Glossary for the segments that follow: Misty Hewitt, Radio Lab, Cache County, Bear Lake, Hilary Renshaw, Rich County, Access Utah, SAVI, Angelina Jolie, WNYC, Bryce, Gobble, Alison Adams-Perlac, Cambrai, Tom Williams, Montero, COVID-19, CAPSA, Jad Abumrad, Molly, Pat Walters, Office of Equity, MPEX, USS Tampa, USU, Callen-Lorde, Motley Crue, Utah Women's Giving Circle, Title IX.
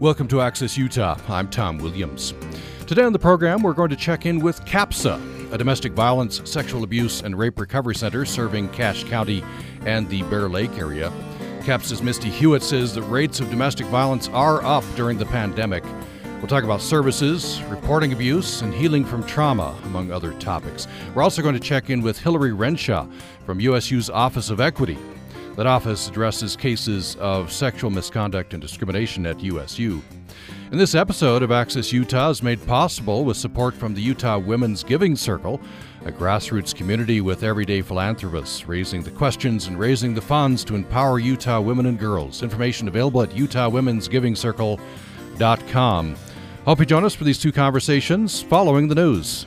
Welcome to Access Utah. I'm Tom Williams. Today on the program, we're going to check in with CAPSA, a domestic violence, sexual abuse, and rape recovery center serving Cache County and the Bear Lake area. CAPSA's Misty Hewitt says that rates of domestic violence are up during the pandemic. We'll talk about services, reporting abuse, and healing from trauma, among other topics. We're also going to check in with Hilary Renshaw from USU's Office of Equity. That office addresses cases of sexual misconduct and discrimination at USU. And this episode of Access Utah is made possible with support from the Utah Women's Giving Circle, a grassroots community with everyday philanthropists, raising the questions and raising the funds to empower Utah women and girls. Information available at utahwomen'sgivingcircle.com. Hope you join us for these two conversations following the news.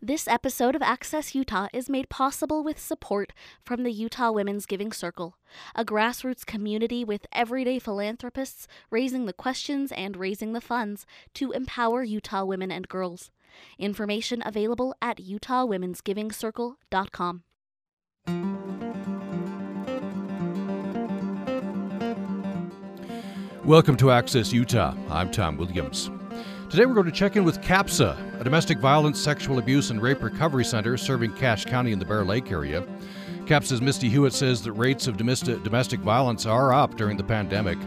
This episode of Access Utah is made possible with support from the Utah Women's Giving Circle, a grassroots community with everyday philanthropists raising the questions and raising the funds to empower Utah women and girls. Information available at utahwomensgivingcircle.com. Welcome to Access Utah. I'm Tom Williams. Today we're going to check in with CAPSA, a domestic violence, sexual abuse, and rape recovery center serving Cache County in the Bear Lake area. CAPSA's Misty Hewitt says that rates of domestic violence are up during the pandemic.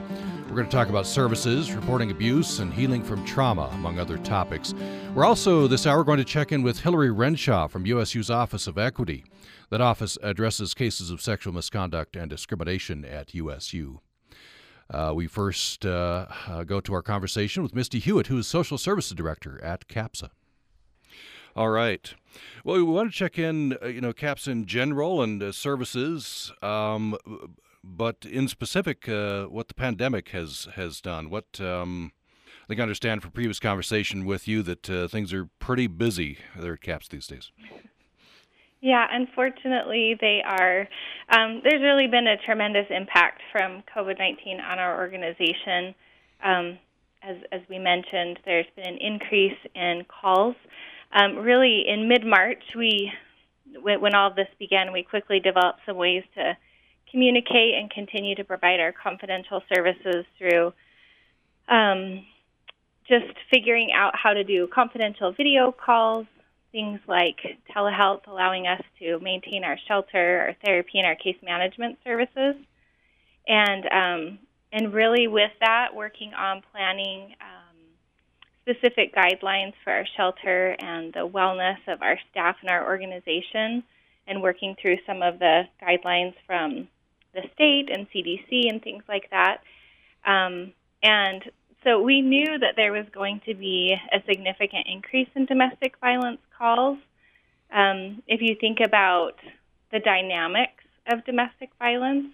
We're going to talk about services, reporting abuse, and healing from trauma, among other topics. We're also this hour going to check in with Hilary Renshaw from USU's Office of Equity. That office addresses cases of sexual misconduct and discrimination at USU. We first go to our conversation with Misty Hewitt, who is Social Services Director at CAPSA. All right. Well, we want to check in, CAPSA in general and services, but in specific, what the pandemic has done. I think I understand from previous conversation with you that things are pretty busy there at CAPSA these days. Yeah, unfortunately, they are. There's really been a tremendous impact from COVID-19 on our organization. As we mentioned, there's been an increase in calls. Really, in mid-March, when all of this began, we quickly developed some ways to communicate and continue to provide our confidential services through just figuring out how to do confidential video calls, things like telehealth, allowing us to maintain our shelter, our therapy, and our case management services. And really with that, working on planning specific guidelines for our shelter and the wellness of our staff and our organization, and working through some of the guidelines from the state and CDC and things like that. So we knew that there was going to be a significant increase in domestic violence calls. If you think about the dynamics of domestic violence,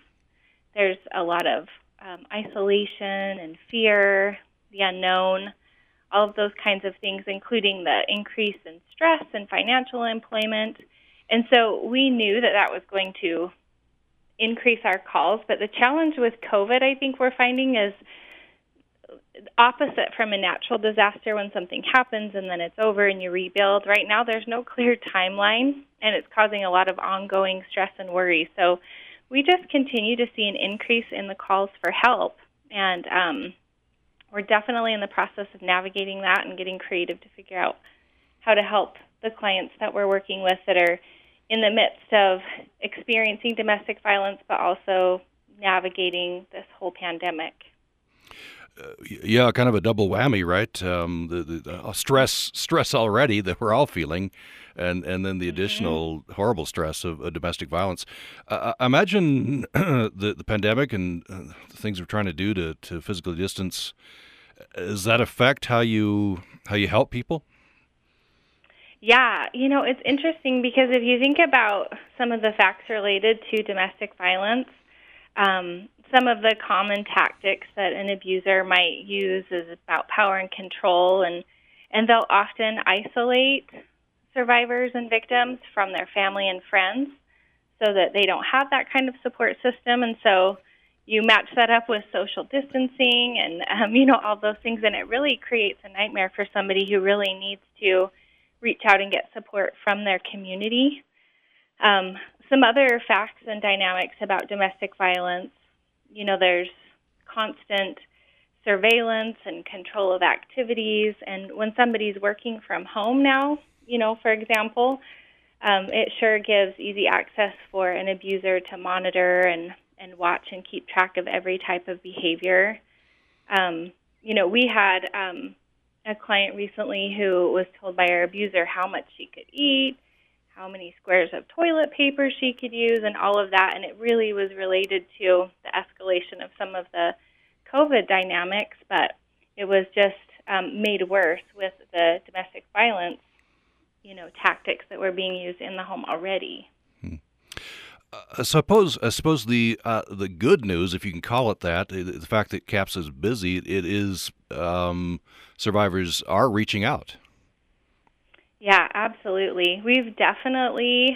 there's a lot of isolation and fear, the unknown, all of those kinds of things, including the increase in stress and financial employment. And so we knew that that was going to increase our calls. But the challenge with COVID, I think we're finding, is opposite from a natural disaster when something happens and then it's over and you rebuild. Right now there's no clear timeline, and it's causing a lot of ongoing stress and worry. So we just continue to see an increase in the calls for help, and we're definitely in the process of navigating that and getting creative to figure out how to help the clients that we're working with that are in the midst of experiencing domestic violence but also navigating this whole pandemic. Yeah, kind of a double whammy, right? The stress already that we're all feeling, and then the additional horrible stress of domestic violence. I imagine the pandemic and the things we're trying to do to physically distance, does that affect how you help people? Yeah, it's interesting because if you think about some of the facts related to domestic violence, some of the common tactics that an abuser might use is about power and control, and they'll often isolate survivors and victims from their family and friends so that they don't have that kind of support system. And so you match that up with social distancing and, all those things, and it really creates a nightmare for somebody who really needs to reach out and get support from their community. Some other facts and dynamics about domestic violence. There's constant surveillance and control of activities. And when somebody's working from home now, for example, it sure gives easy access for an abuser to monitor and watch and keep track of every type of behavior. We had a client recently who was told by her abuser how much she could eat, how many squares of toilet paper she could use, and all of that. And it really was related to the escalation of some of the COVID dynamics, but it was just made worse with the domestic violence, tactics that were being used in the home already. I suppose the good news, if you can call it that, the fact that CAPSA is busy, it is survivors are reaching out. Yeah, absolutely. We've definitely,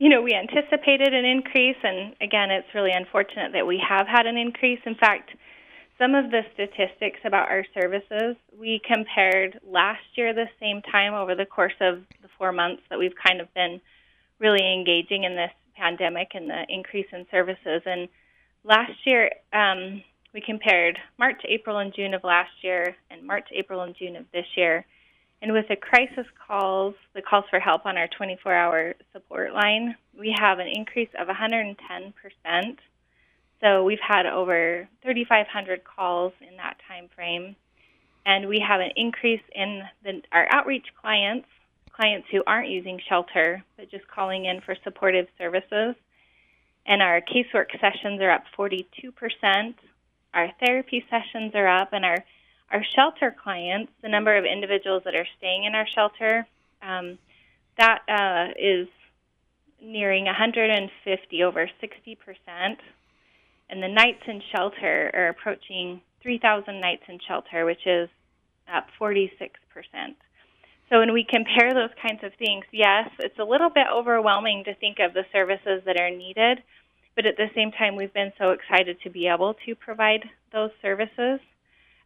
we anticipated an increase, and again, it's really unfortunate that we have had an increase. In fact, some of the statistics about our services, we compared last year the same time over the course of the 4 months that we've kind of been really engaging in this pandemic and the increase in services. And last year, we compared March, April, and June of last year and March, April, and June of this year. And with the crisis calls, the calls for help on our 24-hour support line, we have an increase of 110%. So we've had over 3,500 calls in that time frame, and we have an increase in our outreach clients who aren't using shelter but just calling in for supportive services. And our casework sessions are up 42%. Our therapy sessions are up, and our shelter clients, the number of individuals that are staying in our shelter, that is nearing 150, over 60%. And the nights in shelter are approaching 3,000 nights in shelter, which is up 46%. So when we compare those kinds of things, yes, it's a little bit overwhelming to think of the services that are needed, but at the same time, we've been so excited to be able to provide those services.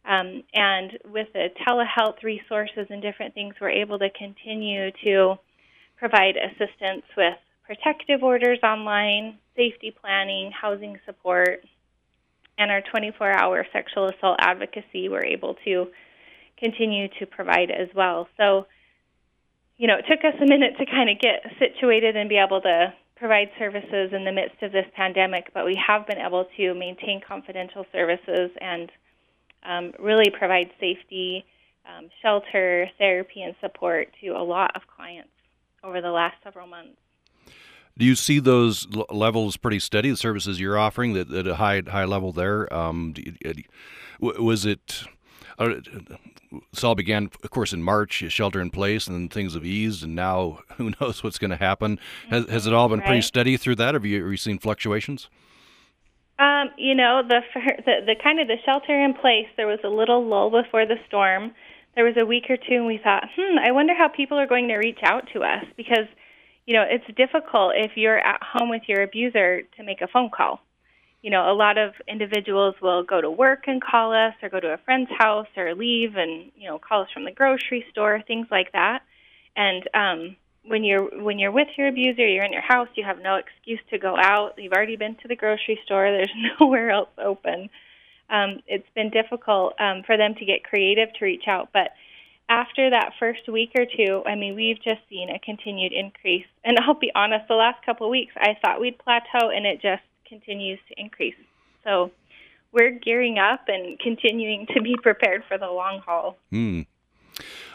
And with the telehealth resources and different things, we're able to continue to provide assistance with protective orders online, safety planning, housing support, and our 24-hour sexual assault advocacy we're able to continue to provide as well. So, it took us a minute to kind of get situated and be able to provide services in the midst of this pandemic, but we have been able to maintain confidential services and really provide safety, shelter, therapy, and support to a lot of clients over the last several months. Do you see those levels pretty steady, the services you're offering, at a high level there? This all began, of course, in March, shelter in place, and then things have eased, and now who knows what's going to happen. Mm-hmm. Has it all been pretty steady through that? Have you seen fluctuations? The kind of the shelter in place, there was a little lull before the storm. There was a week or two, and we thought, I wonder how people are going to reach out to us, because it's difficult if you're at home with your abuser to make a phone call. A lot of individuals will go to work and call us, or go to a friend's house, or leave and, call us from the grocery store, things like that. And when you're with your abuser, you're in your house, you have no excuse to go out. You've already been to the grocery store. There's nowhere else open. It's been difficult for them to get creative to reach out, but after that first week or two, we've just seen a continued increase. And I'll be honest, the last couple of weeks, I thought we'd plateau, and it just continues to increase. So we're gearing up and continuing to be prepared for the long haul. I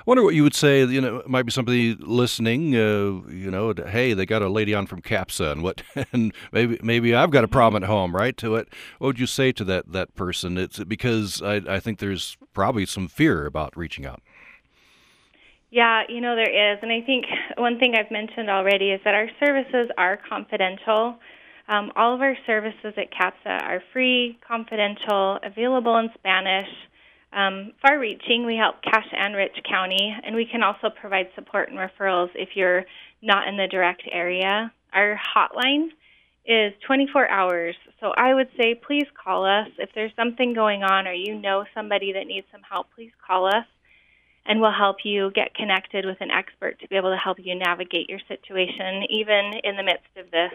wonder what you would say, it might be somebody listening, hey, they got a lady on from CAPSA, and maybe I've got a problem at home, right? What would you say to that person? It's because I think there's probably some fear about reaching out. Yeah, there is. And I think one thing I've mentioned already is that our services are confidential. All of our services at CAPSA are free, confidential, available in Spanish, far-reaching. We help Cache and Rich County, and we can also provide support and referrals if you're not in the direct area. Our hotline is 24 hours, so I would say please call us. If there's something going on or somebody that needs some help, please call us, and we'll help you get connected with an expert to be able to help you navigate your situation, even in the midst of this.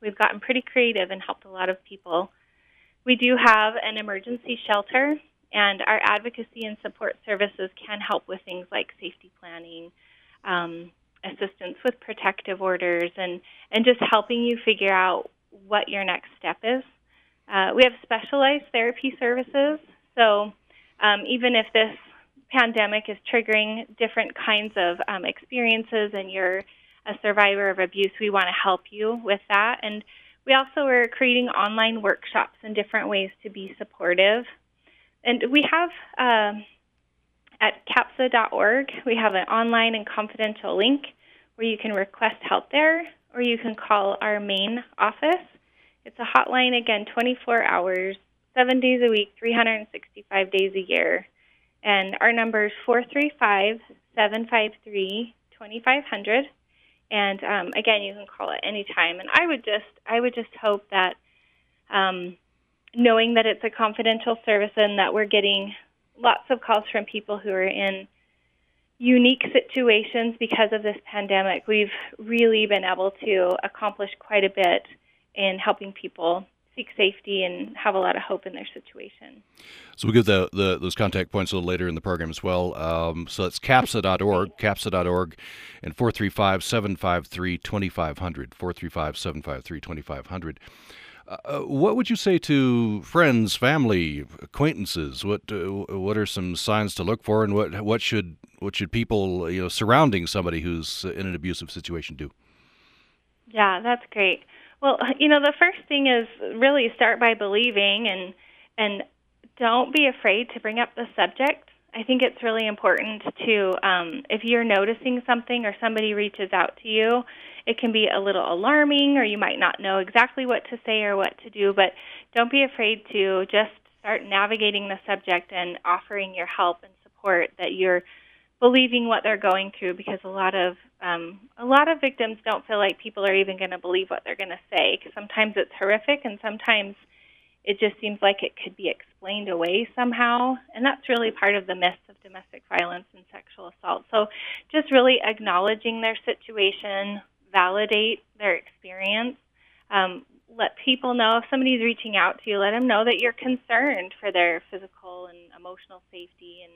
We've gotten pretty creative and helped a lot of people. We do have an emergency shelter, and our advocacy and support services can help with things like safety planning, assistance with protective orders, and just helping you figure out what your next step is. We have specialized therapy services, so even if this pandemic is triggering different kinds of experiences and you're a survivor of abuse, we want to help you with that. And we also are creating online workshops and different ways to be supportive. And we have, at capsa.org, we have an online and confidential link where you can request help there, or you can call our main office. It's a hotline, again, 24 hours, 7 days a week, 365 days a year. And our number is 753-2500. And again, you can call at any time. And I would just hope that knowing that it's a confidential service and that we're getting lots of calls from people who are in unique situations because of this pandemic, we've really been able to accomplish quite a bit in helping people seek safety and have a lot of hope in their situation. So we'll give those contact points a little later in the program as well. So it's CAPSA.org, CAPSA.org, and 435-753-2500, 435-753-2500. What would you say to friends, family, acquaintances? What are some signs to look for, and what should people surrounding somebody who's in an abusive situation do? Yeah, that's great. Well, the first thing is really start by believing, and don't be afraid to bring up the subject. I think it's really important to, if you're noticing something or somebody reaches out to you, it can be a little alarming or you might not know exactly what to say or what to do, but don't be afraid to just start navigating the subject and offering your help and support that you're believing what they're going through, because a lot of victims don't feel like people are even going to believe what they're going to say. Sometimes it's horrific, and sometimes it just seems like it could be explained away somehow, and that's really part of the myth of domestic violence and sexual assault. So just really acknowledging their situation, validate their experience, let people know if somebody's reaching out to you, let them know that you're concerned for their physical and emotional safety, and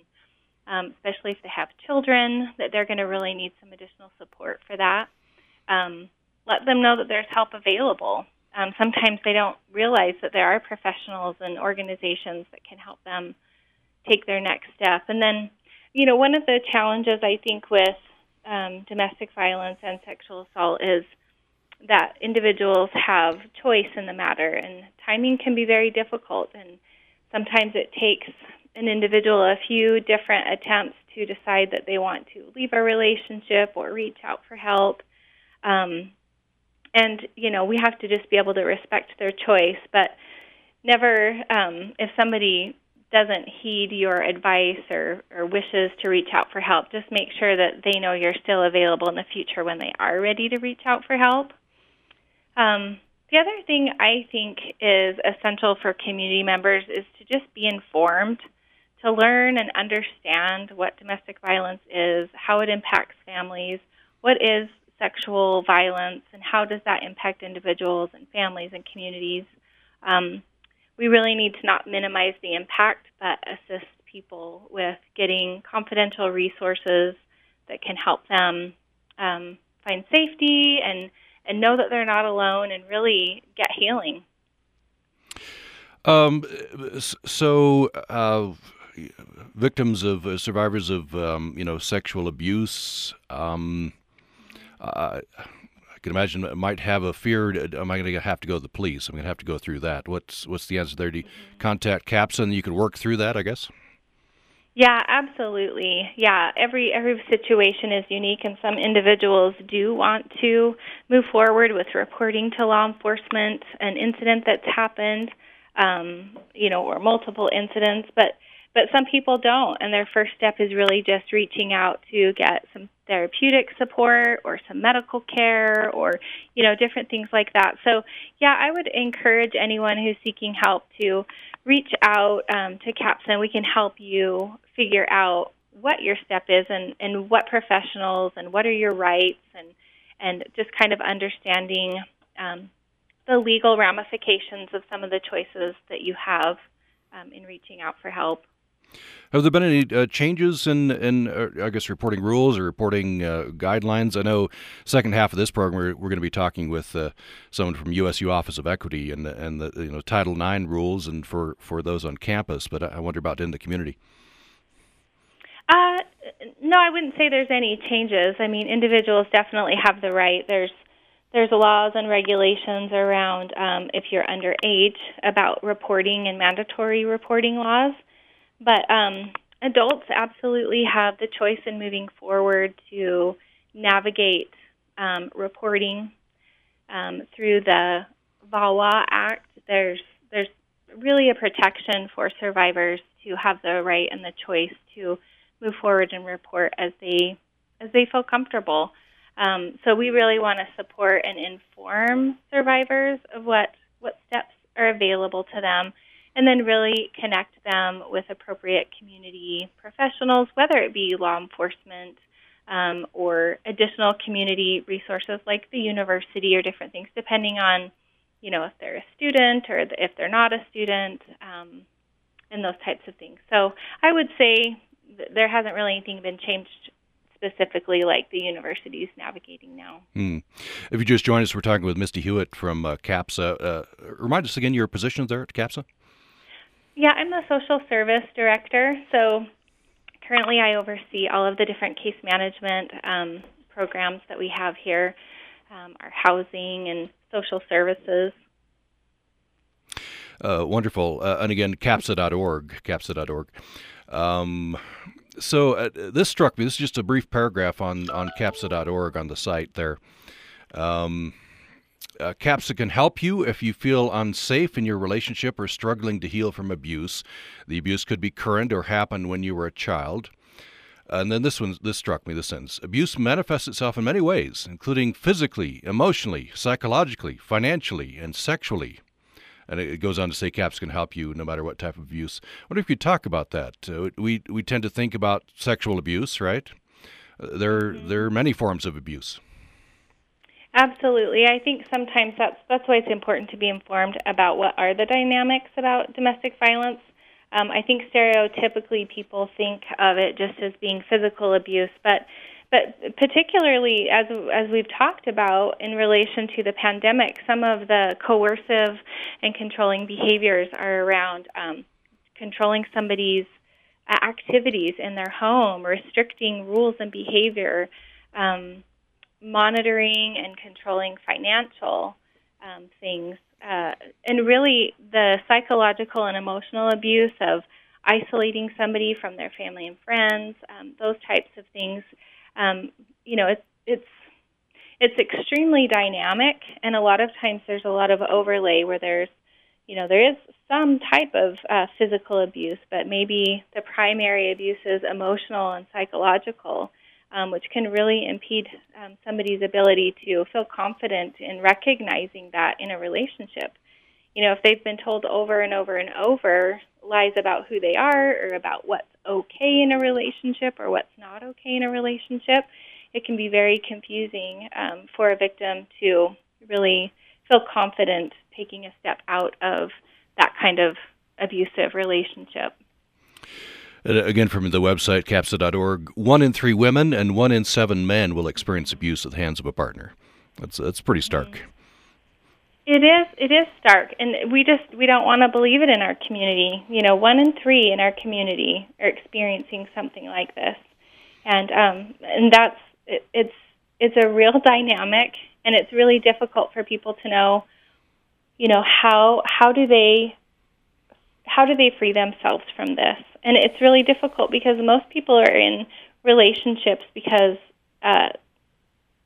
especially if they have children, that they're going to really need some additional support for that. Let them know that there's help available. Sometimes they don't realize that there are professionals and organizations that can help them take their next step. And then, one of the challenges, I think, with domestic violence and sexual assault is that individuals have choice in the matter, and timing can be very difficult, and sometimes it takes an individual a few different attempts to decide that they want to leave a relationship or reach out for help. And we have to just be able to respect their choice, but never, if somebody doesn't heed your advice or wishes to reach out for help, just make sure that they know you're still available in the future when they are ready to reach out for help. The other thing I think is essential for community members is to just be informed, to learn and understand what domestic violence is, how it impacts families, what is sexual violence, and how does that impact individuals and families and communities. We really need to not minimize the impact, but assist people with getting confidential resources that can help them find safety and know that they're not alone and really get healing. Victims of survivors of sexual abuse, I can imagine it might have a fear. Am I going to have to go to the police? I'm going to have to go through that. What's the answer there? Do you contact CAPSA and you can work through that, I guess? Yeah, absolutely. Yeah, every situation is unique, and some individuals do want to move forward with reporting to law enforcement an incident that's happened, or multiple incidents, but some people don't, and their first step is really just reaching out to get some therapeutic support or some medical care or, different things like that. So, yeah, I would encourage anyone who's seeking help to reach out to CAPSA, and we can help you figure out what your step is and what professionals and what are your rights and just kind of understanding the legal ramifications of some of the choices that you have in reaching out for help. Have there been any changes in reporting rules or reporting guidelines? I know second half of this program we're going to be talking with someone from USU Office of Equity and the Title IX rules and for those on campus, but I wonder about in the community. No, I wouldn't say there's any changes. I mean, individuals definitely have the right. There's laws and regulations around if you're underage about reporting and mandatory reporting laws. But adults absolutely have the choice in moving forward to navigate reporting through the VAWA Act. There's really a protection for survivors to have the right and the choice to move forward and report as they feel comfortable. So we really want to support and inform survivors of what steps are available to them, and then really connect them with appropriate community professionals, whether it be law enforcement or additional community resources like the university or different things, depending on, you know, if they're a student or if they're not a student, and those types of things. So I would say there hasn't really anything been changed specifically, like the university is navigating now. If you just joined us, we're talking with Misty Hewitt from CAPSA. Remind us again your position there at CAPSA. Yeah, I'm the social service director. So currently I oversee all of the different case management programs that we have here, our housing and social services. Wonderful. And again, CAPSA.org, CAPSA.org. So this struck me. This is just a brief paragraph on CAPSA.org on the site there. CAPSA can help you if you feel unsafe in your relationship or struggling to heal from abuse. The abuse could be current or happened when you were a child. And then this struck me, this sentence. Abuse manifests itself in many ways, including physically, emotionally, psychologically, financially, and sexually. And it goes on to say CAPSA can help you no matter what type of abuse. I wonder if you talk about that. We tend to think about sexual abuse, right? There are many forms of abuse. Absolutely. I think sometimes that's why it's important to be informed about what are the dynamics about domestic violence. I think stereotypically people think of it just as being physical abuse, but particularly as we've talked about in relation to the pandemic, some of the coercive and controlling behaviors are around controlling somebody's activities in their home, restricting rules and behavior, monitoring and controlling financial things, and really the psychological and emotional abuse of isolating somebody from their family and friends, those types of things. You know, it's extremely dynamic, and a lot of times there's a lot of overlay where there is some type of physical abuse, but maybe the primary abuse is emotional and psychological, which can really impede somebody's ability to feel confident in recognizing that in a relationship. You know, if they've been told over and over and over lies about who they are or about what's okay in a relationship or what's not okay in a relationship, it can be very confusing for a victim to really feel confident taking a step out of that kind of abusive relationship. And again, from the website, CAPSA.org, 1 in 3 women and 1 in 7 men will experience abuse at the hands of a partner. That's pretty stark. Mm-hmm. It is stark, and we don't want to believe it in our community. You know, 1 in 3 in our community are experiencing something like this, and it's a real dynamic, and it's really difficult for people to know, you know, how do they free themselves from this, and it's really difficult because most people are in relationships because.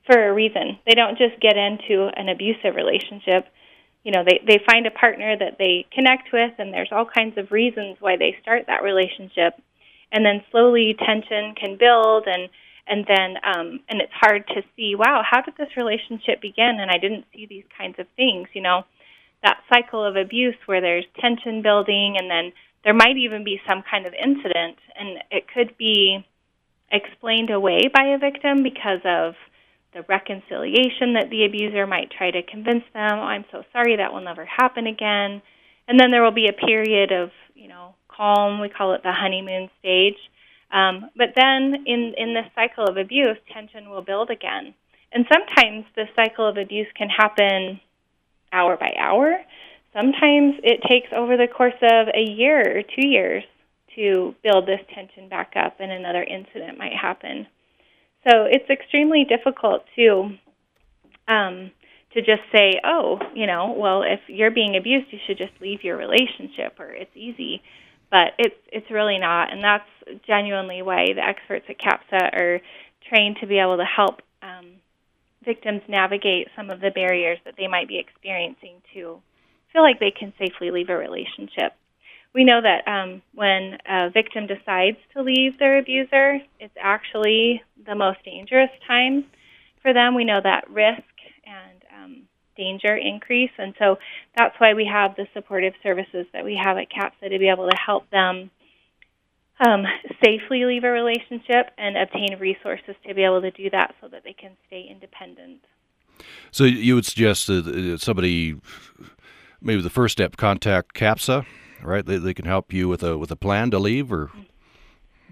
For a reason. They don't just get into an abusive relationship. You know, they find a partner that they connect with, and there's all kinds of reasons why they start that relationship. And then slowly tension can build, and then it's hard to see, wow, how did this relationship begin? And I didn't see these kinds of things, you know, that cycle of abuse where there's tension building, and then there might even be some kind of incident, and it could be explained away by a victim because of the reconciliation that the abuser might try to convince them, oh, I'm so sorry, that will never happen again. And then there will be a period of, you know, calm. We call it the honeymoon stage. But then in this cycle of abuse, tension will build again. And sometimes the cycle of abuse can happen hour by hour. Sometimes it takes over the course of a year or 2 years to build this tension back up, and another incident might happen. So it's extremely difficult to just say, oh, you know, well, if you're being abused, you should just leave your relationship, or it's easy. But it's really not, and that's genuinely why the experts at CAPSA are trained to be able to help victims navigate some of the barriers that they might be experiencing to feel like they can safely leave a relationship. We know that when a victim decides to leave their abuser, it's actually the most dangerous time for them. We know that risk and danger increase, and so that's why we have the supportive services that we have at CAPSA to be able to help them safely leave a relationship and obtain resources to be able to do that so that they can stay independent. So you would suggest that somebody, maybe the first step, contact CAPSA, right? They can help you with a plan to leave, or?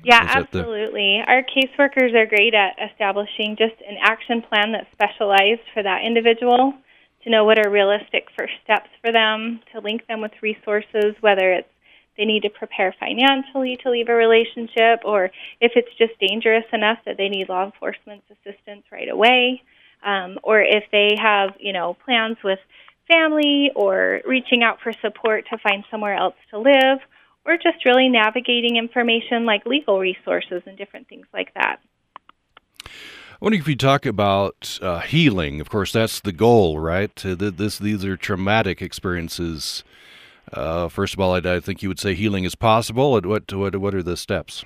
Yeah, absolutely. Our caseworkers are great at establishing just an action plan that's specialized for that individual, to know what are realistic first steps for them, to link them with resources, whether it's they need to prepare financially to leave a relationship, or if it's just dangerous enough that they need law enforcement's assistance right away, or if they have, plans with family or reaching out for support to find somewhere else to live, or just really navigating information like legal resources and different things like that. I wonder if you talk about healing. Of course, that's the goal, right? These are traumatic experiences. First of all, I think you would say healing is possible. What are the steps?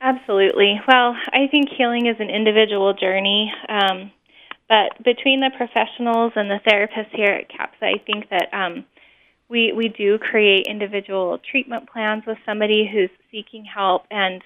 Absolutely. Well, I think healing is an individual journey, but between the professionals and the therapists here at CAPSA, I think that we do create individual treatment plans with somebody who's seeking help, and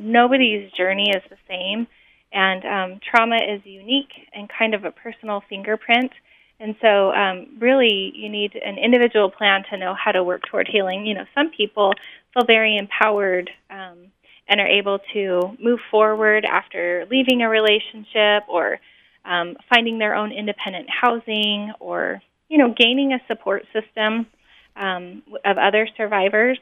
nobody's journey is the same, and trauma is unique and kind of a personal fingerprint. And so really you need an individual plan to know how to work toward healing. Some people feel very empowered and are able to move forward after leaving a relationship, or finding their own independent housing, or, gaining a support system of other survivors.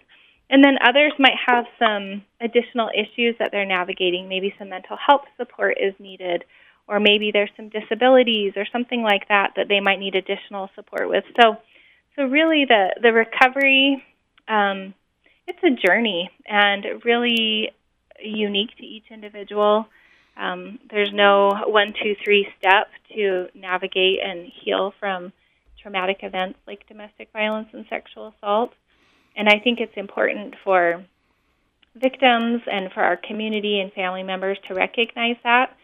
And then others might have some additional issues that they're navigating. Maybe some mental health support is needed, or maybe there's some disabilities or something like that that they might need additional support with. So really the recovery, it's a journey and really unique to each individual. There's no 1, 2, 3 step to navigate and heal from traumatic events like domestic violence and sexual assault. And I think it's important for victims and for our community and family members to recognize that,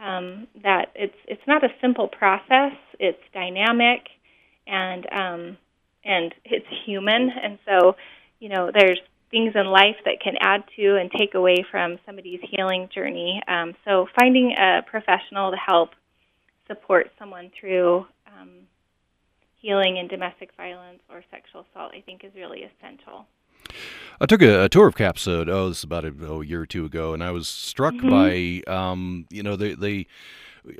that it's not a simple process. It's dynamic, and it's human. And so, there's things in life that can add to and take away from somebody's healing journey. So finding a professional to help support someone through healing in domestic violence or sexual assault, I think, is really essential. I took a tour of CAPSA, this was about a year or two ago, and I was struck by, they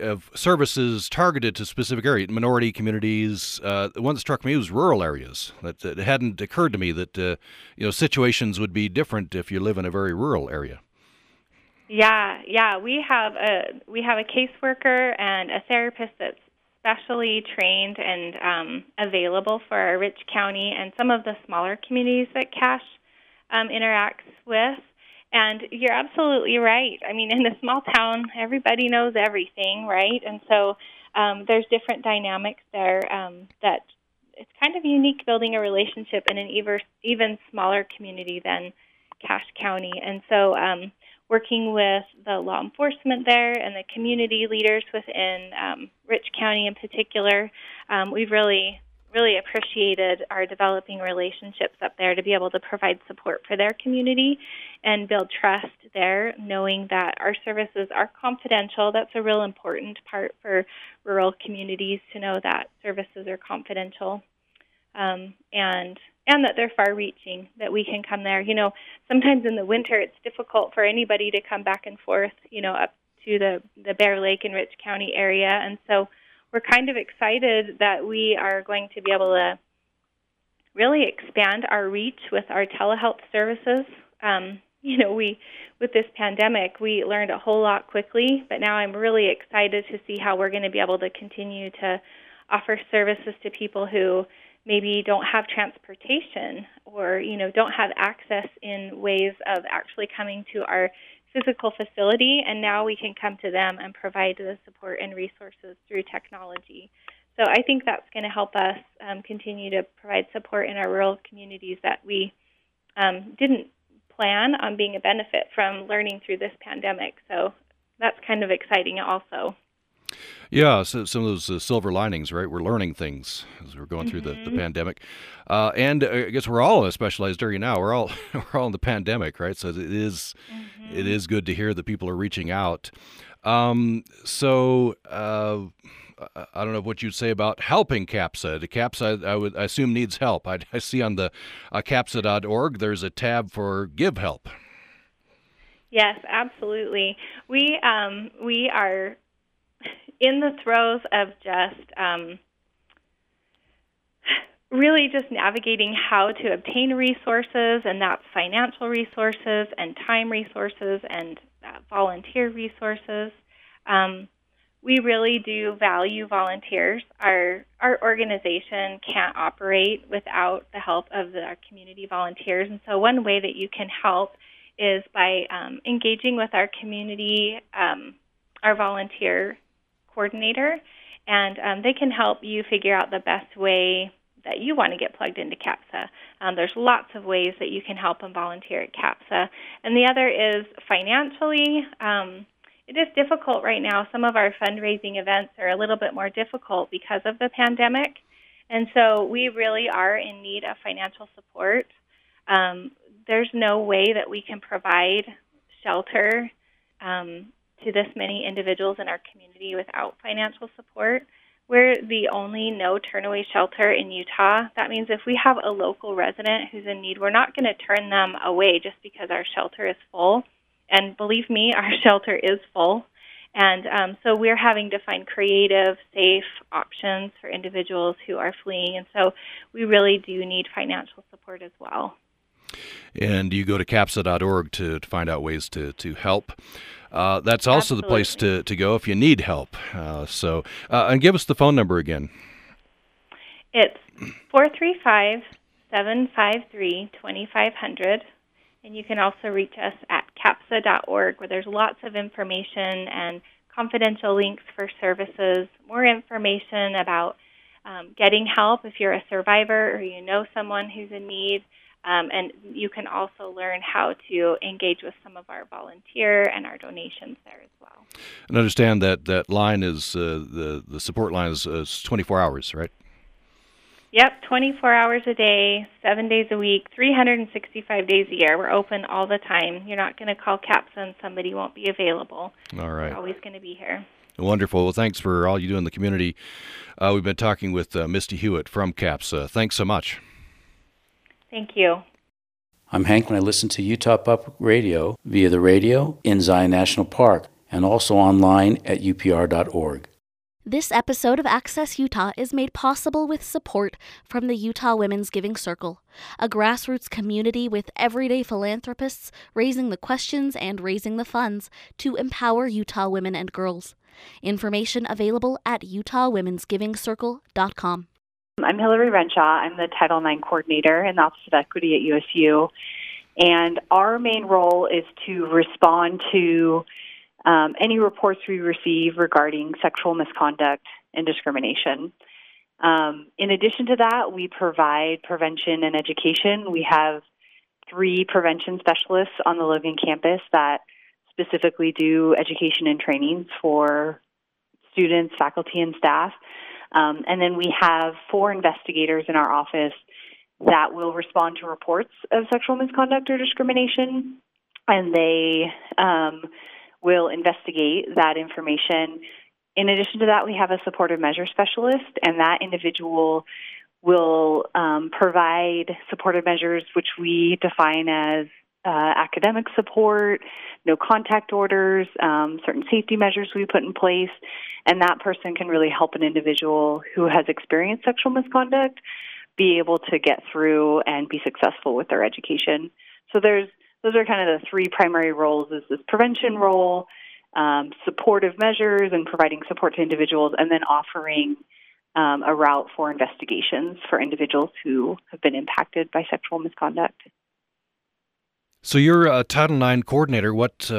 have services targeted to specific areas, minority communities. The one that struck me was rural areas. That it hadn't occurred to me that, situations would be different if you live in a very rural area. Yeah. We have a caseworker and a therapist that's specially trained and available for our Rich County and some of the smaller communities that Cache interacts with. And you're absolutely right. I mean, in a small town, everybody knows everything, right? And so there's different dynamics there that it's kind of unique building a relationship in an even smaller community than Cache County. And so working with the law enforcement there and the community leaders within Rich County in particular, we've really appreciated our developing relationships up there to be able to provide support for their community and build trust there, knowing that our services are confidential. That's a real important part for rural communities, to know that services are confidential, and that they're far-reaching, that we can come there. Sometimes in the winter it's difficult for anybody to come back and forth, up to the Bear Lake and Rich County area. And so we're kind of excited that we are going to be able to really expand our reach with our telehealth services. With this pandemic, we learned a whole lot quickly, but now I'm really excited to see how we're going to be able to continue to offer services to people who maybe don't have transportation, or, don't have access in ways of actually coming to our physical facility, and now we can come to them and provide the support and resources through technology. So I think that's going to help us continue to provide support in our rural communities that we didn't plan on being a benefit from learning through this pandemic. So that's kind of exciting also. Yeah, so some of those silver linings, right? We're learning things as we're going through the pandemic. And I guess we're all in a specialized area now. We're all in the pandemic, right? So it is good to hear that people are reaching out. I don't know what you'd say about helping CAPSA. The CAPSA, I assume, needs help. I see on the CAPSA.org there's a tab for Give Help. Yes, absolutely. We are in the throes of just really just navigating how to obtain resources, and that's financial resources and time resources and volunteer resources. We really do value volunteers. Our organization can't operate without the help of our community volunteers. And so one way that you can help is by engaging with our community, our volunteer coordinator, and they can help you figure out the best way that you want to get plugged into CAPSA. There's lots of ways that you can help and volunteer at CAPSA. And the other is financially. It is difficult right now. Some of our fundraising events are a little bit more difficult because of the pandemic, and so we really are in need of financial support. There's no way that we can provide shelter to this many individuals in our community without financial support. We're the only no-turn-away shelter in Utah. That means if we have a local resident who's in need, we're not going to turn them away just because our shelter is full. And believe me, our shelter is full. And so we're having to find creative, safe options for individuals who are fleeing. And so we really do need financial support as well. And you go to CAPSA.org to find out ways to help. That's also the place to go if you need help. And give us the phone number again. It's 435-753-2500. And you can also reach us at CAPSA.org, where there's lots of information and confidential links for services, more information about getting help if you're a survivor or you know someone who's in need. And you can also learn how to engage with some of our volunteer and our donations there as well. And understand that line is, the support line is 24 hours, right? Yep, 24 hours a day, 7 days a week, 365 days a year. We're open all the time. You're not going to call CAPSA and somebody won't be available. All right. We're always going to be here. Wonderful. Well, thanks for all you do in the community. We've been talking with Misty Hewitt from CAPSA. Thanks so much. Thank you. I'm Hank, and I listen to Utah Public Radio via the radio in Zion National Park and also online at upr.org. This episode of Access Utah is made possible with support from the Utah Women's Giving Circle, a grassroots community with everyday philanthropists raising the questions and raising the funds to empower Utah women and girls. Information available at utahwomensgivingcircle.com. I'm Hilary Renshaw. I'm the Title IX coordinator in the Office of Equity at USU, and our main role is to respond to any reports we receive regarding sexual misconduct and discrimination. In addition to that, we provide prevention and education. We have 3 prevention specialists on the Logan campus that specifically do education and trainings for students, faculty, and staff. And then we have 4 investigators in our office that will respond to reports of sexual misconduct or discrimination, and they will investigate that information. In addition to that, we have a supportive measure specialist, and that individual will provide supportive measures, which we define as academic support, no contact orders, certain safety measures we put in place, and that person can really help an individual who has experienced sexual misconduct be able to get through and be successful with their education. So those are kind of the 3 primary roles: is this prevention role, supportive measures, and providing support to individuals, and then offering a route for investigations for individuals who have been impacted by sexual misconduct. So you're a Title IX coordinator. What's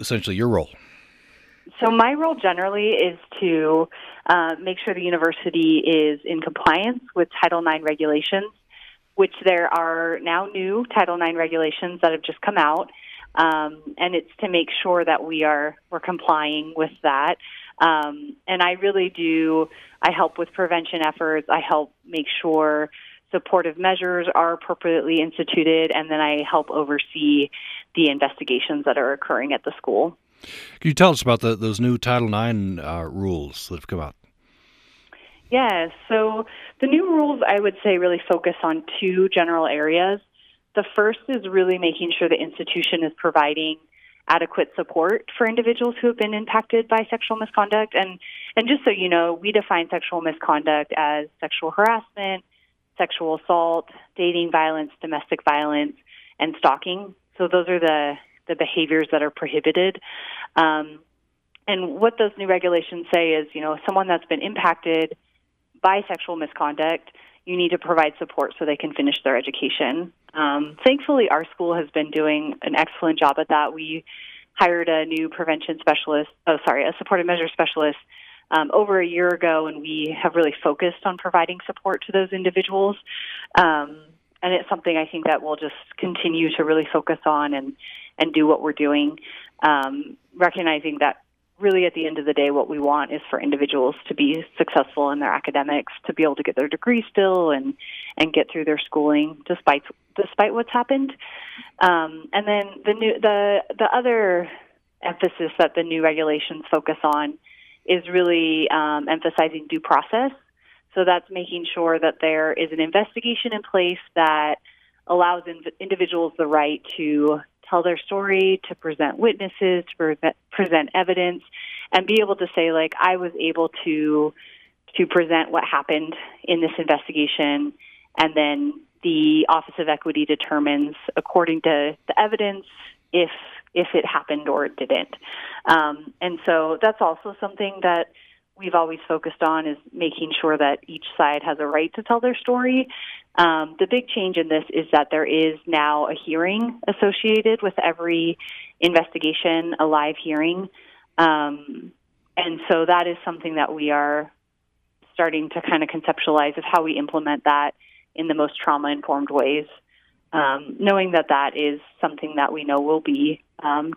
essentially your role? So my role generally is to make sure the university is in compliance with Title IX regulations, which there are now new Title IX regulations that have just come out, and it's to make sure that we're complying with that. And I really do. I help with prevention efforts. I help make sure supportive measures are appropriately instituted, and then I help oversee the investigations that are occurring at the school. Can you tell us about those new Title IX rules that have come out? Yeah, so the new rules, I would say, really focus on two general areas. The first is really making sure the institution is providing adequate support for individuals who have been impacted by sexual misconduct. And just so you know, we define sexual misconduct as sexual harassment, sexual assault, dating violence, domestic violence, and stalking. So those are the behaviors that are prohibited. And what those new regulations say is, you know, someone that's been impacted by sexual misconduct, you need to provide support so they can finish their education. Thankfully, our school has been doing an excellent job at that. We hired a new prevention specialist, a supportive measure specialist over a year ago, and we have really focused on providing support to those individuals. And it's something I think that we'll just continue to really focus on and do what we're doing, recognizing that really at the end of the day, what we want is for individuals to be successful in their academics, to be able to get their degree still and get through their schooling despite what's happened. And then the other emphasis that the new regulations focus on is really emphasizing due process. So that's making sure that there is an investigation in place that allows individuals the right to tell their story, to present witnesses, to present evidence, and be able to say, like, I was able to present what happened in this investigation, and then the Office of Equity determines, according to the evidence, if it happened or it didn't. And so that's also something that we've always focused on, is making sure that each side has a right to tell their story. The big change in this is that there is now a hearing associated with every investigation, a live hearing. And so that is something that we are starting to kind of conceptualize of how we implement that in the most trauma-informed ways, knowing that that is something that we know will be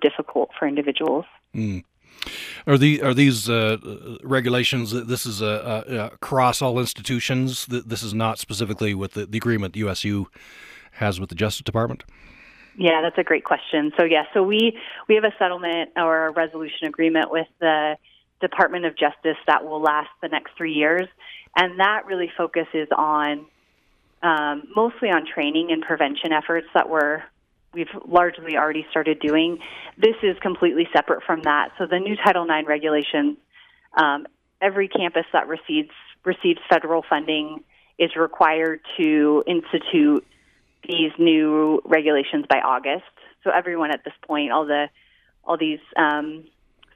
difficult for individuals. Mm. Are these regulations, this is across all institutions? This is not specifically with the agreement USU has with the Justice Department? Yeah, that's a great question. So, yeah, so we have a settlement or a resolution agreement with the Department of Justice that will last the next 3 years, and that really focuses on mostly on training and prevention efforts that we've largely already started doing. This is completely separate from that. So the new Title IX regulations, every campus that receives federal funding is required to institute these new regulations by August. So everyone at this point, all these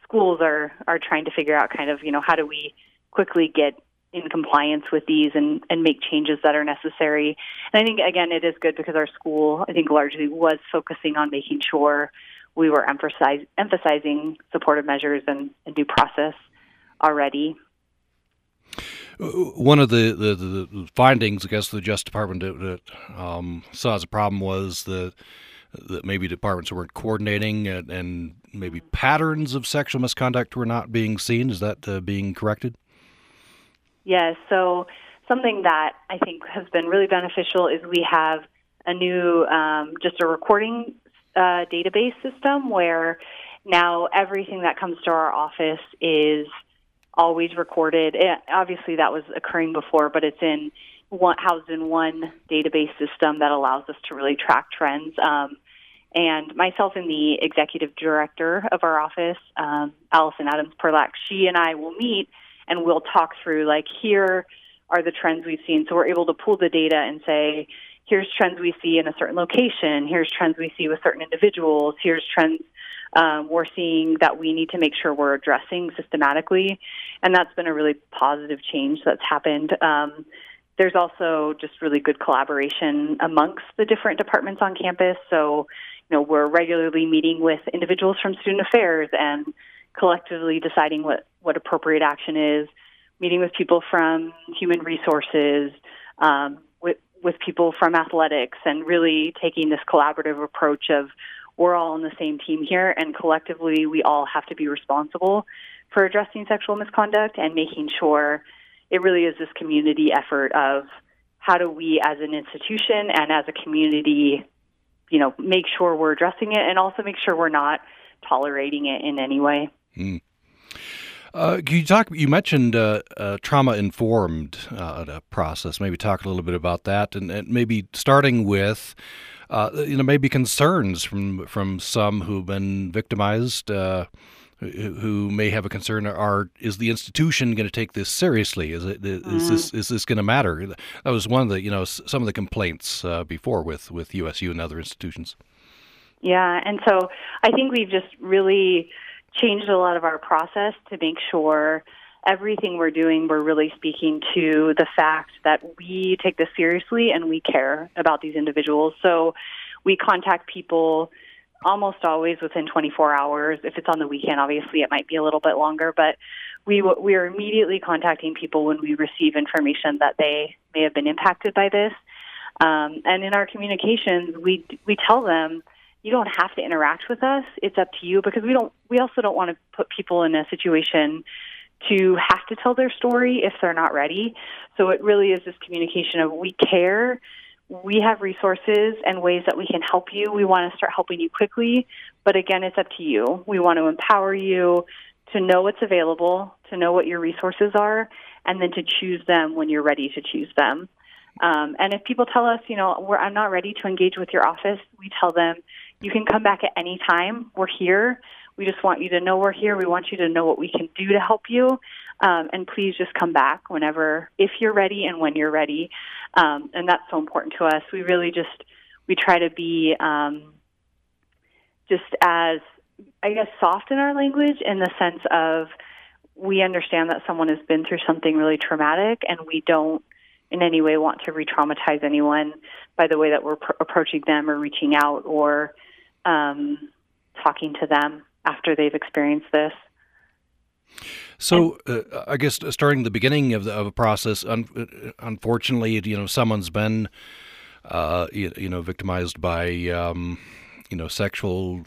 schools are trying to figure out kind of, you know, how do we quickly get in compliance with these and make changes that are necessary. And I think, again, it is good because our school, I think, largely was focusing on making sure we were emphasizing supportive measures and due process already. One of the findings, I guess, the Justice Department that saw as a problem was that maybe departments weren't coordinating and maybe patterns of sexual misconduct were not being seen. Is that being corrected? Yes, yeah, so something that I think has been really beneficial is we have a new, just a recording database system where now everything that comes to our office is always recorded. Obviously, that was occurring before, but it's housed in one database system that allows us to really track trends. And myself and the executive director of our office, Alison Adams-Perlac, she and I will meet and we'll talk through, like, here are the trends we've seen. So we're able to pull the data and say, here's trends we see in a certain location. Here's trends we see with certain individuals. Here's trends we're seeing that we need to make sure we're addressing systematically. And that's been a really positive change that's happened. There's also just really good collaboration amongst the different departments on campus. So, you know, we're regularly meeting with individuals from student affairs and collectively deciding what appropriate action is. meeting with people from human resources, with people from athletics, and really taking this collaborative approach of we're all on the same team here, and collectively we all have to be responsible for addressing sexual misconduct and making sure it really is this community effort of how do we as an institution and as a community, you know, make sure we're addressing it and also make sure we're not tolerating it in any way. Mm. You mentioned trauma-informed process. Maybe talk a little bit about that, and maybe starting with, maybe concerns from some who've been victimized, who may have a concern: is the institution going to take this seriously? Is this going to matter? That was one of the some of the complaints before with USU and other institutions. Yeah, and so I think we've just really changed a lot of our process to make sure everything we're doing, we're really speaking to the fact that we take this seriously and we care about these individuals. So we contact people almost always within 24 hours. If it's on the weekend, obviously, it might be a little bit longer, but we are immediately contacting people when we receive information that they may have been impacted by this. And in our communications, we tell them, you don't have to interact with us. It's up to you, because we also don't want to put people in a situation to have to tell their story if they're not ready. So it really is this communication of we care, we have resources and ways that we can help you. We want to start helping you quickly, but again, it's up to you. We want to empower you to know what's available, to know what your resources are, and then to choose them when you're ready to choose them. And if people tell us, I'm not ready to engage with your office, we tell them, you can come back at any time. We're here. We just want you to know we're here. We want you to know what we can do to help you. And please just come back whenever, if you're ready and when you're ready. And that's so important to us. We really we try to be just as, soft in our language, in the sense of we understand that someone has been through something really traumatic, and we don't in any way want to re-traumatize anyone by the way that we're approaching them or reaching out or talking to them after they've experienced this. So I guess starting the beginning of a process, unfortunately, someone's been, victimized by, sexual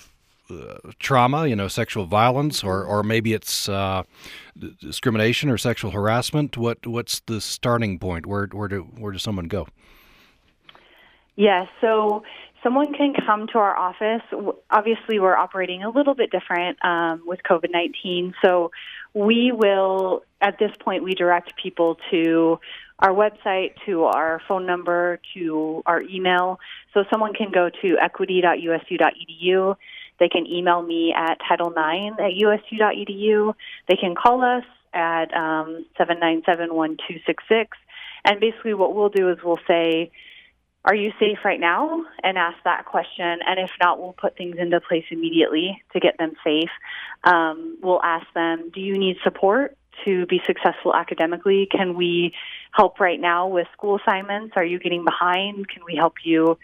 trauma, sexual violence, or maybe it's discrimination or sexual harassment. What's the starting point? Where does someone go? Yeah, so someone can come to our office. Obviously, we're operating a little bit different with COVID-19. So we will, at this point, we direct people to our website, to our phone number, to our email. So someone can go to equity.usu.edu. They can email me at title9@usu.edu. They can call us at 797-1266. And basically what we'll do is we'll say, are you safe right now? And ask that question. And if not, we'll put things into place immediately to get them safe. We'll ask them, do you need support to be successful academically? Can we help right now with school assignments? Are you getting behind? Can we help you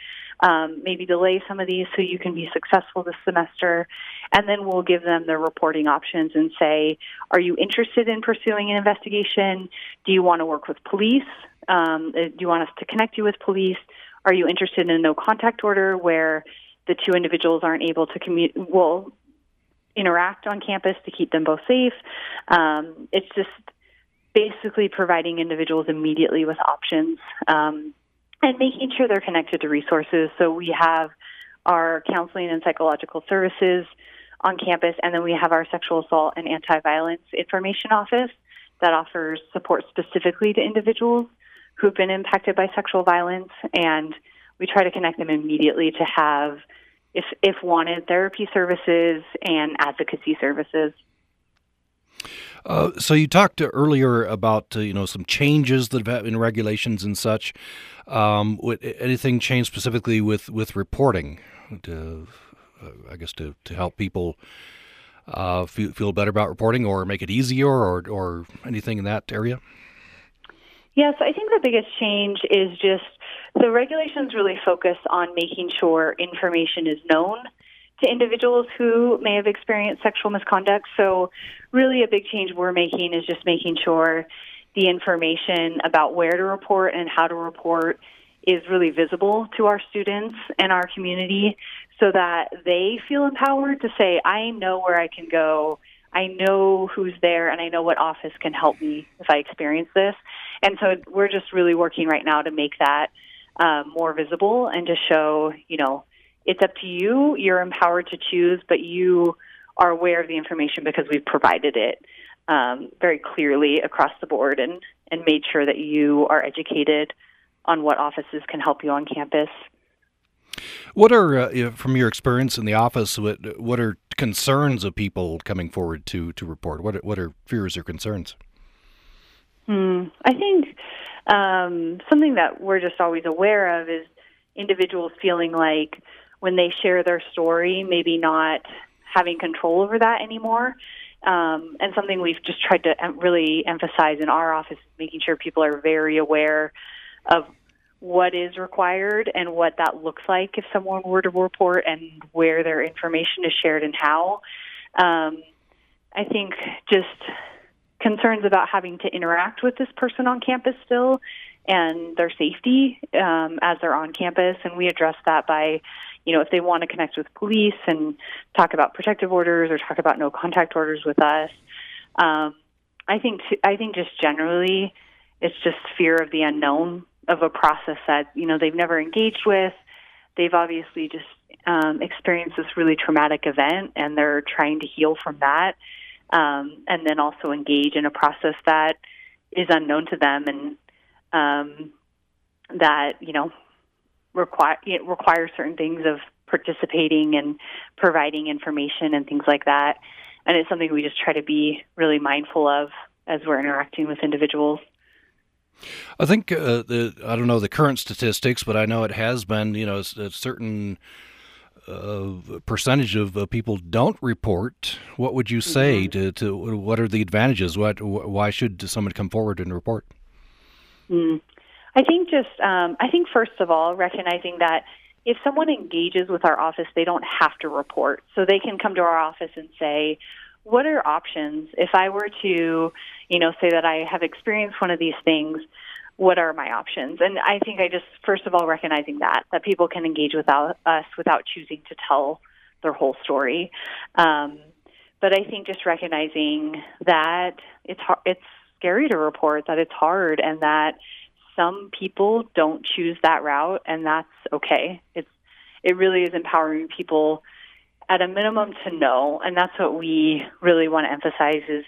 maybe delay some of these so you can be successful this semester? And then we'll give them the reporting options and say, are you interested in pursuing an investigation? Do you want to work with police? Do you want us to connect you with police? Are you interested in a no-contact order where the two individuals aren't able to interact on campus to keep them both safe? It's just basically providing individuals immediately with options and making sure they're connected to resources. So we have our counseling and psychological services on campus, and then we have our sexual assault and anti-violence information office that offers support specifically to individuals who've been impacted by sexual violence, and we try to connect them immediately to have, if wanted, therapy services and advocacy services. So you talked earlier about some changes that have in regulations and such. Would anything change specifically with reporting to help people feel better about reporting, or make it easier, or anything in that area? Yes, I think the biggest change is just the regulations really focus on making sure information is known to individuals who may have experienced sexual misconduct. So really a big change we're making is just making sure the information about where to report and how to report is really visible to our students and our community so that they feel empowered to say, I know where I can go, I know who's there, and I know what office can help me if I experience this. And so we're just really working right now to make that more visible and to show, you know, it's up to you, you're empowered to choose, but you are aware of the information because we've provided it very clearly across the board and made sure that you are educated on what offices can help you on campus. What are, from your experience in the office, what are concerns of people coming forward to report? What are fears or concerns? I think something that we're just always aware of is individuals feeling like when they share their story, maybe not having control over that anymore. And something we've just tried to really emphasize in our office is making sure people are very aware of what is required and what that looks like if someone were to report and where their information is shared and how. I think just concerns about having to interact with this person on campus still and their safety as they're on campus. And we address that by, you know, if they want to connect with police and talk about protective orders or talk about no contact orders with us. I think just generally it's just fear of the unknown of a process that, you know, they've never engaged with. They've obviously just experienced this really traumatic event and they're trying to heal from that. And then also engage in a process that is unknown to them and that, you know, requires certain things of participating and providing information and things like that. And it's something we just try to be really mindful of as we're interacting with individuals. I think, I don't know the current statistics, but I know it has been, you know, a certain percentage of people don't report. What would you say to what are the advantages? Why should someone come forward and report? I think just, first of all, recognizing that if someone engages with our office, they don't have to report. So they can come to our office and say, what are options? If I were to, you know, say that I have experienced one of these things, what are my options? And I think I just, first of all, recognizing that people can engage with us without choosing to tell their whole story. But I think just recognizing that it's scary to report, that it's hard, and that some people don't choose that route, and that's okay. It really is empowering people at a minimum to know, and that's what we really want to emphasize is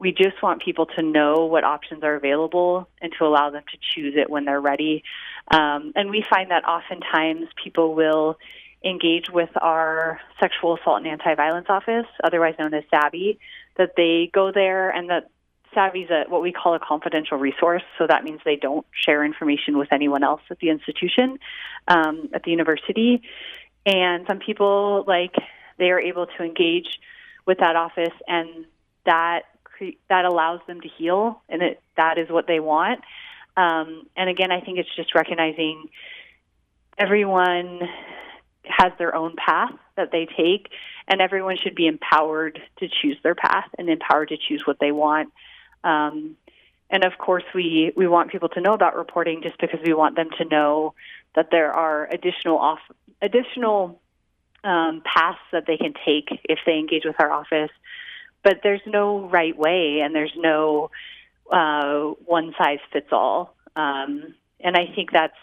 we just want people to know what options are available and to allow them to choose it when they're ready. And we find that oftentimes people will engage with our Sexual Assault and Anti-Violence Office, otherwise known as SAVI, that they go there and that SAVI is what we call a confidential resource, so that means they don't share information with anyone else at the institution, at the university. And some people, they are able to engage with that office, and that allows them to heal, and that is what they want. And again, I think it's just recognizing everyone has their own path that they take, and everyone should be empowered to choose their path and empowered to choose what they want. And of course, we want people to know about reporting just because we want them to know that there are additional paths that they can take if they engage with our office. But there's no right way, and there's no one-size-fits-all. And I think that's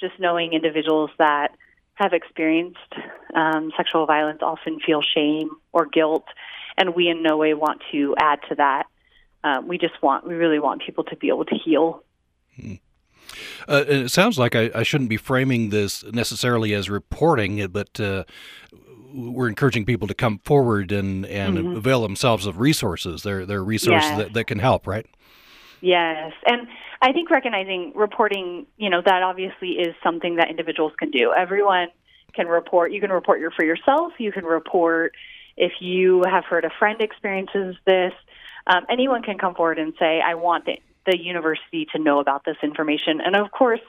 just knowing individuals that have experienced sexual violence often feel shame or guilt, and we in no way want to add to that. We really want people to be able to heal. It sounds like I shouldn't be framing this necessarily as reporting, but we're encouraging people to come forward and avail themselves of resources. There are resources that can help, right? Yes, and I think recognizing reporting, you know, that obviously is something that individuals can do. Everyone can report. You can report for yourself. You can report if you have heard a friend experiences this. Anyone can come forward and say, I want the university to know about this information. And of course,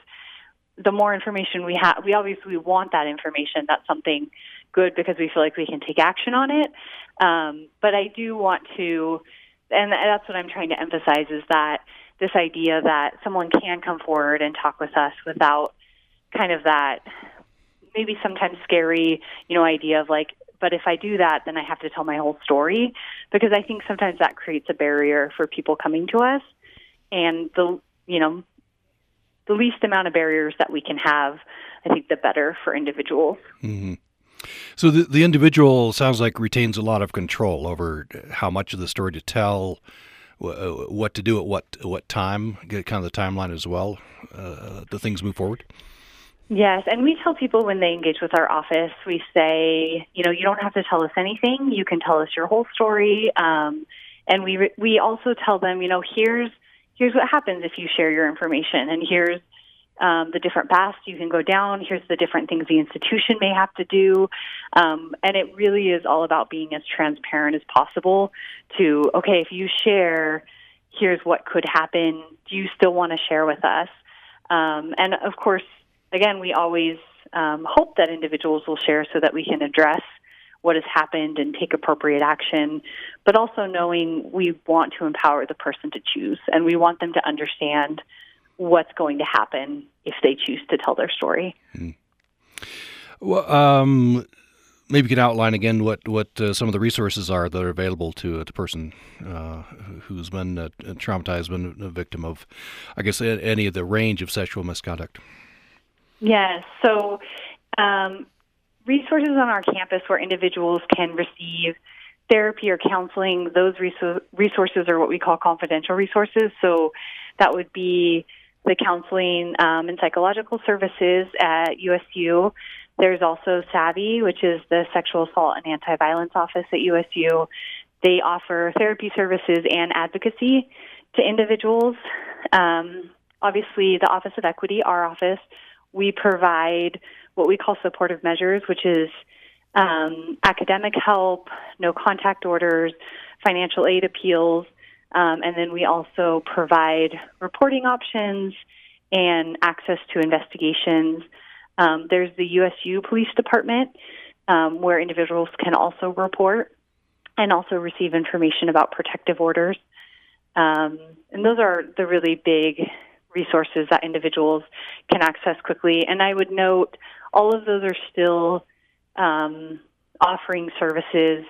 the more information we have, we obviously want that information. That's something good because we feel like we can take action on it. But I do want to And that's what I'm trying to emphasize, is that this idea that someone can come forward and talk with us without kind of that maybe sometimes scary, you know, idea of like, but if I do that, then I have to tell my whole story, because I think sometimes that creates a barrier for people coming to us. And the, you know, the least amount of barriers that we can have, I think the better for individuals. Mm-hmm. So the individual sounds like retains a lot of control over how much of the story to tell, what to do at what time, kind of the timeline as well, the things move forward. Yes, and we tell people when they engage with our office, we say, you know, you don't have to tell us anything. You can tell us your whole story, and we also tell them, you know, here's what happens if you share your information, and here's the different paths you can go down. Here's the different things the institution may have to do, and it really is all about being as transparent as possible. To okay, if you share, here's what could happen. Do you still want to share with us? And of course. Again, we always hope that individuals will share so that we can address what has happened and take appropriate action, but also knowing we want to empower the person to choose, and we want them to understand what's going to happen if they choose to tell their story. Mm. Well, maybe you can outline again what some of the resources are that are available to the person who's been traumatized, been a victim of, I guess, any of the range of sexual misconduct. Yes, so resources on our campus where individuals can receive therapy or counseling, those resources are what we call confidential resources. So that would be the counseling and psychological services at USU. There's also SAVI, which is the Sexual Assault and Anti-Violence Office at USU. They offer therapy services and advocacy to individuals. Obviously, the Office of Equity, our office, we provide what we call supportive measures, which is academic help, no contact orders, financial aid appeals, and then we also provide reporting options and access to investigations. There's the USU Police Department, where individuals can also report and also receive information about protective orders. And those are the really big resources that individuals can access quickly. And I would note all of those are still offering services,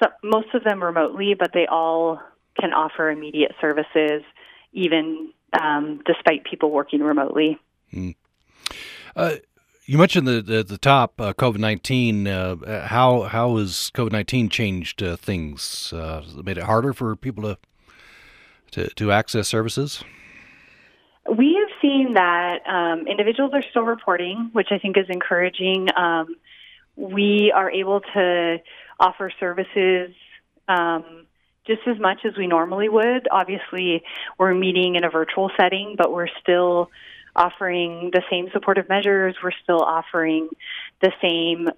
so most of them remotely, but they all can offer immediate services, even despite people working remotely. Mm. You mentioned the top, COVID-19. How has COVID-19 changed things? Made it harder for people to access services? We have seen that individuals are still reporting, which I think is encouraging. We are able to offer services just as much as we normally would. Obviously, we're meeting in a virtual setting, but we're still offering the same supportive measures. We're still offering the same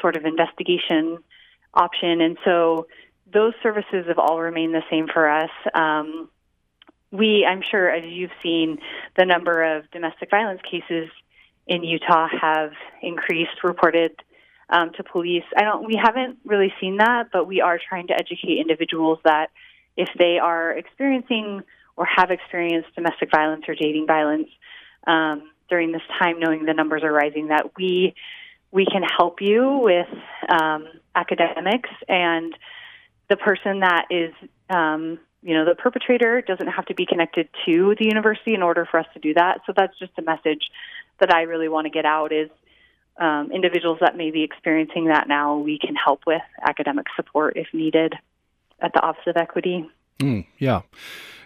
sort of investigation option. And so those services have all remained the same for us. I'm sure, as you've seen, the number of domestic violence cases in Utah have increased, reported to police. We haven't really seen that, but we are trying to educate individuals that if they are experiencing or have experienced domestic violence or dating violence during this time, knowing the numbers are rising, that we can help you with academics, and the person that is the perpetrator doesn't have to be connected to the university in order for us to do that. So that's just a message that I really want to get out is individuals that may be experiencing that now, we can help with academic support if needed at the Office of Equity. Mm, yeah.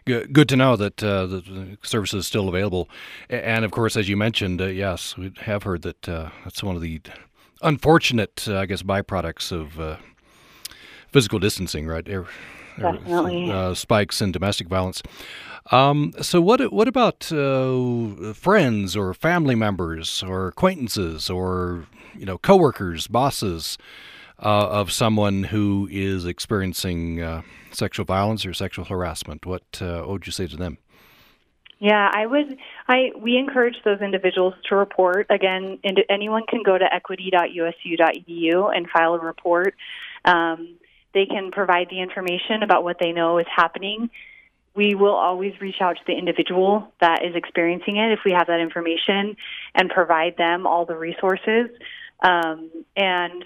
Good to know that the service is still available. And, of course, as you mentioned, yes, we have heard that that's one of the unfortunate, byproducts of physical distancing, right? Definitely. Spikes in domestic violence. So what about friends or family members or acquaintances or, coworkers, bosses of someone who is experiencing sexual violence or sexual harassment? What would you say to them? Yeah, we encourage those individuals to report. Again, anyone can go to equity.usu.edu and file a report. they can provide the information about what they know is happening. We will always reach out to the individual that is experiencing it if we have that information and provide them all the resources. And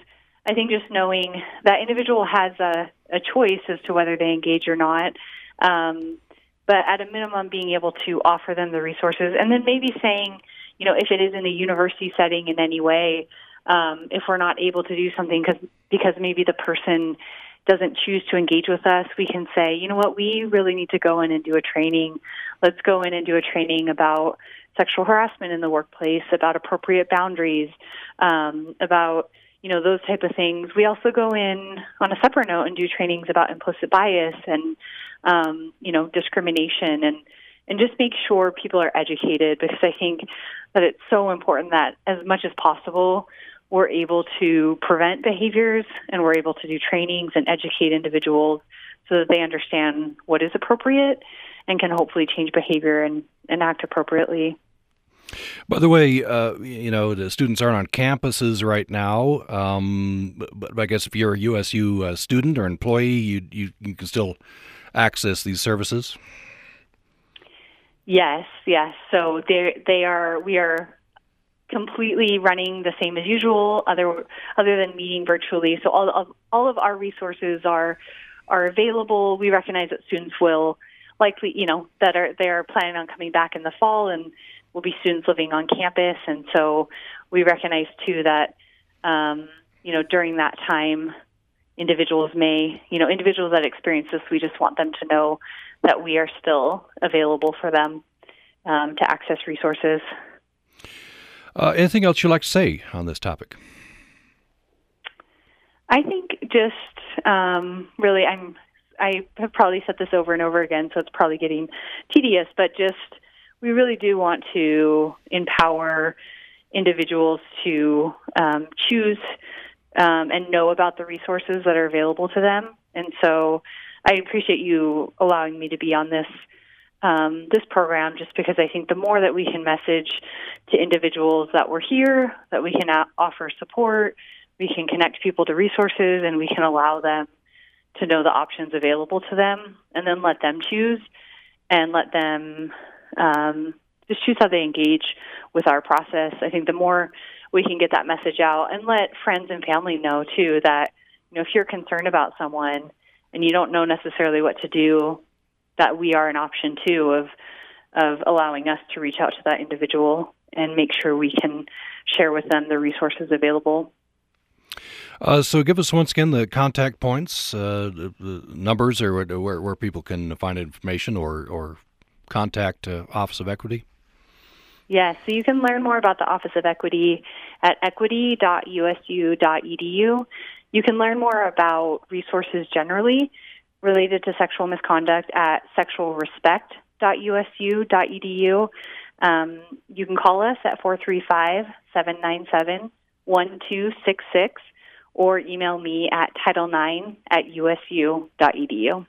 I think just knowing that individual has a choice as to whether they engage or not, but at a minimum being able to offer them the resources, and then maybe saying, you know, if it is in a university setting in any way, if we're not able to do something because maybe the person doesn't choose to engage with us, we can say, you know what, we really need to go in and do a training. Let's go in and do a training about sexual harassment in the workplace, about appropriate boundaries, about, you know, those type of things. We also go in on a separate note and do trainings about implicit bias and, you know, discrimination, and just make sure people are educated, because I think that it's so important that as much as possible, we're able to prevent behaviors and we're able to do trainings and educate individuals so that they understand what is appropriate and can hopefully change behavior and act appropriately. By the way, you know, the students aren't on campuses right now, but I guess if you're a USU student or employee, you can still access these services? Yes. So we are completely running the same as usual, other than meeting virtually. So all of our resources are available. We recognize that students will likely, you know, they are planning on coming back in the fall, and will be students living on campus. And so we recognize too that, you know, during that time, individuals that experience this, we just want them to know that we are still available for them to access resources. Anything else you'd like to say on this topic? I think just really, I have probably said this over and over again, so it's probably getting tedious, but just we really do want to empower individuals to choose and know about the resources that are available to them. And so I appreciate you allowing me to be on this this program, just because I think the more that we can message to individuals that we're here, that we can offer support, we can connect people to resources, and we can allow them to know the options available to them, and then let them choose and let them just choose how they engage with our process. I think the more we can get that message out and let friends and family know, too, that, you know, if you're concerned about someone and you don't know necessarily what to do, that we are an option, too, of allowing us to reach out to that individual and make sure we can share with them the resources available. So give us, once again, the contact points, the numbers, or where people can find information or contact Office of Equity. Yes, so you can learn more about the Office of Equity at equity.usu.edu. You can learn more about resources generally related to sexual misconduct at sexualrespect.usu.edu. You can call us at 435-797-1266 or email me at title9@usu.edu.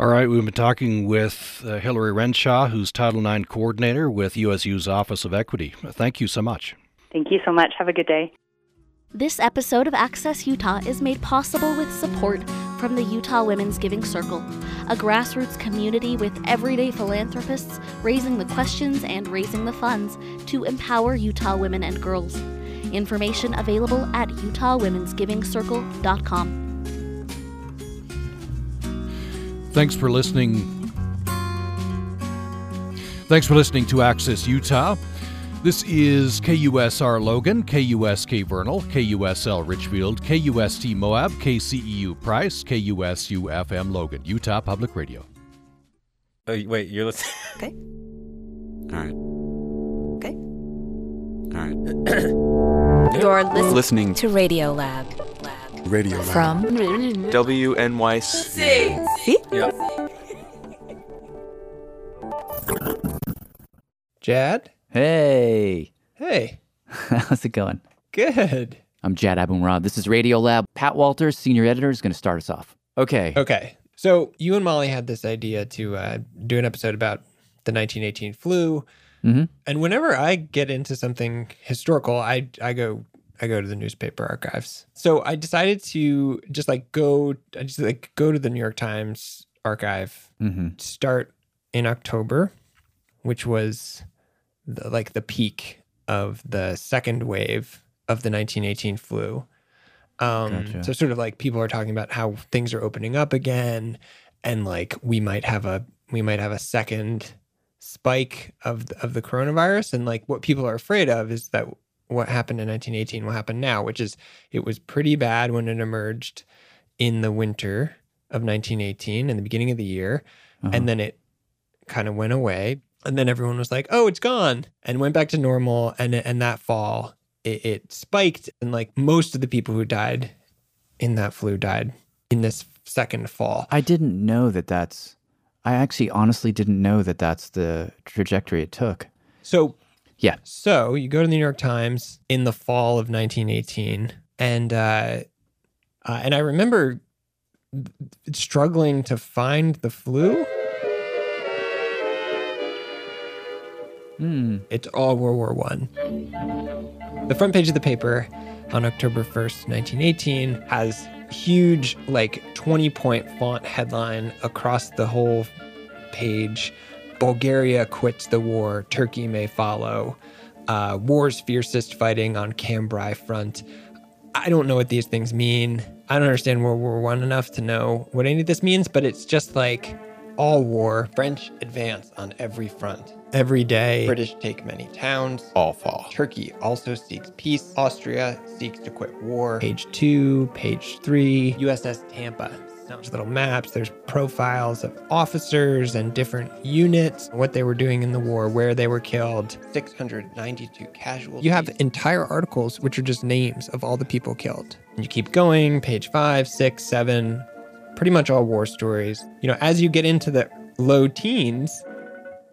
All right, we've been talking with Hilary Renshaw, who's Title IX coordinator with USU's Office of Equity. Thank you so much. Thank you so much. Have a good day. This episode of Access Utah is made possible with support from the Utah Women's Giving Circle, a grassroots community with everyday philanthropists raising the questions and raising the funds to empower Utah women and girls. Information available at utahwomensgivingcircle.com. Thanks for listening. Thanks for listening to Access Utah. This is KUSR Logan, KUSK Vernal, KUSL Richfield, KUST Moab, KCEU Price, KUSU FM Logan, Utah Public Radio. Wait, you're listening? Okay. All right. Okay. You're listening to Radio Lab. Radio Lab. From WNYC. See? Yep. Jad? Hey. How's it going? Good. I'm Jad Abumrad. This is Radio Lab. Pat Walters, senior editor, is going to start us off. Okay. So you and Molly had this idea to do an episode about the 1918 flu. Mm-hmm. And whenever I get into something historical, I go I go to the newspaper archives. So I decided to just like go to the New York Times archive, start in October, which was the peak of the second wave of the 1918 flu. Gotcha. So sort of like people are talking about how things are opening up again, and like we might have a second spike of the coronavirus, and like what people are afraid of is that what happened in 1918 will happen now, which is it was pretty bad when it emerged in the winter of 1918 in the beginning of the year, and then it kind of went away, and then everyone was like, oh, it's gone, and went back to normal, and that fall it spiked, and like most of the people who died in that flu died in this second fall. I didn't know that I actually honestly didn't know that that's the trajectory it took. So yeah. So you go to the New York Times in the fall of 1918, and I remember struggling to find the flu. It's all World War I. The front page of the paper on October 1st, 1918 has huge like 20-point font headline across the whole page. Bulgaria quits the war. Turkey may follow. War's fiercest fighting on Cambrai front. I don't know what these things mean. I don't understand World War I enough to know what any of this means, but it's just like all war. French advance on every front. Every day. British take many towns. All fall. Turkey also seeks peace. Austria seeks to quit war. Page 2, page 3. USS Tampa. There's little maps, there's profiles of officers and different units, what they were doing in the war, where they were killed. 692 casualties. You have entire articles which are just names of all the people killed. And you keep going, page 5, 6, 7, pretty much all war stories. You know, as you get into the low teens,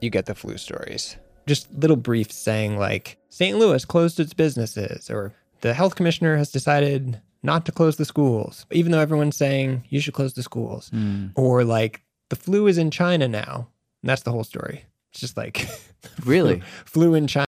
you get the flu stories. Just little briefs saying like, St. Louis closed its businesses, or the health commissioner has decided not to close the schools, even though everyone's saying you should close the schools. Or like, the flu is in China now. And that's the whole story. It's just like, really? Flu in China.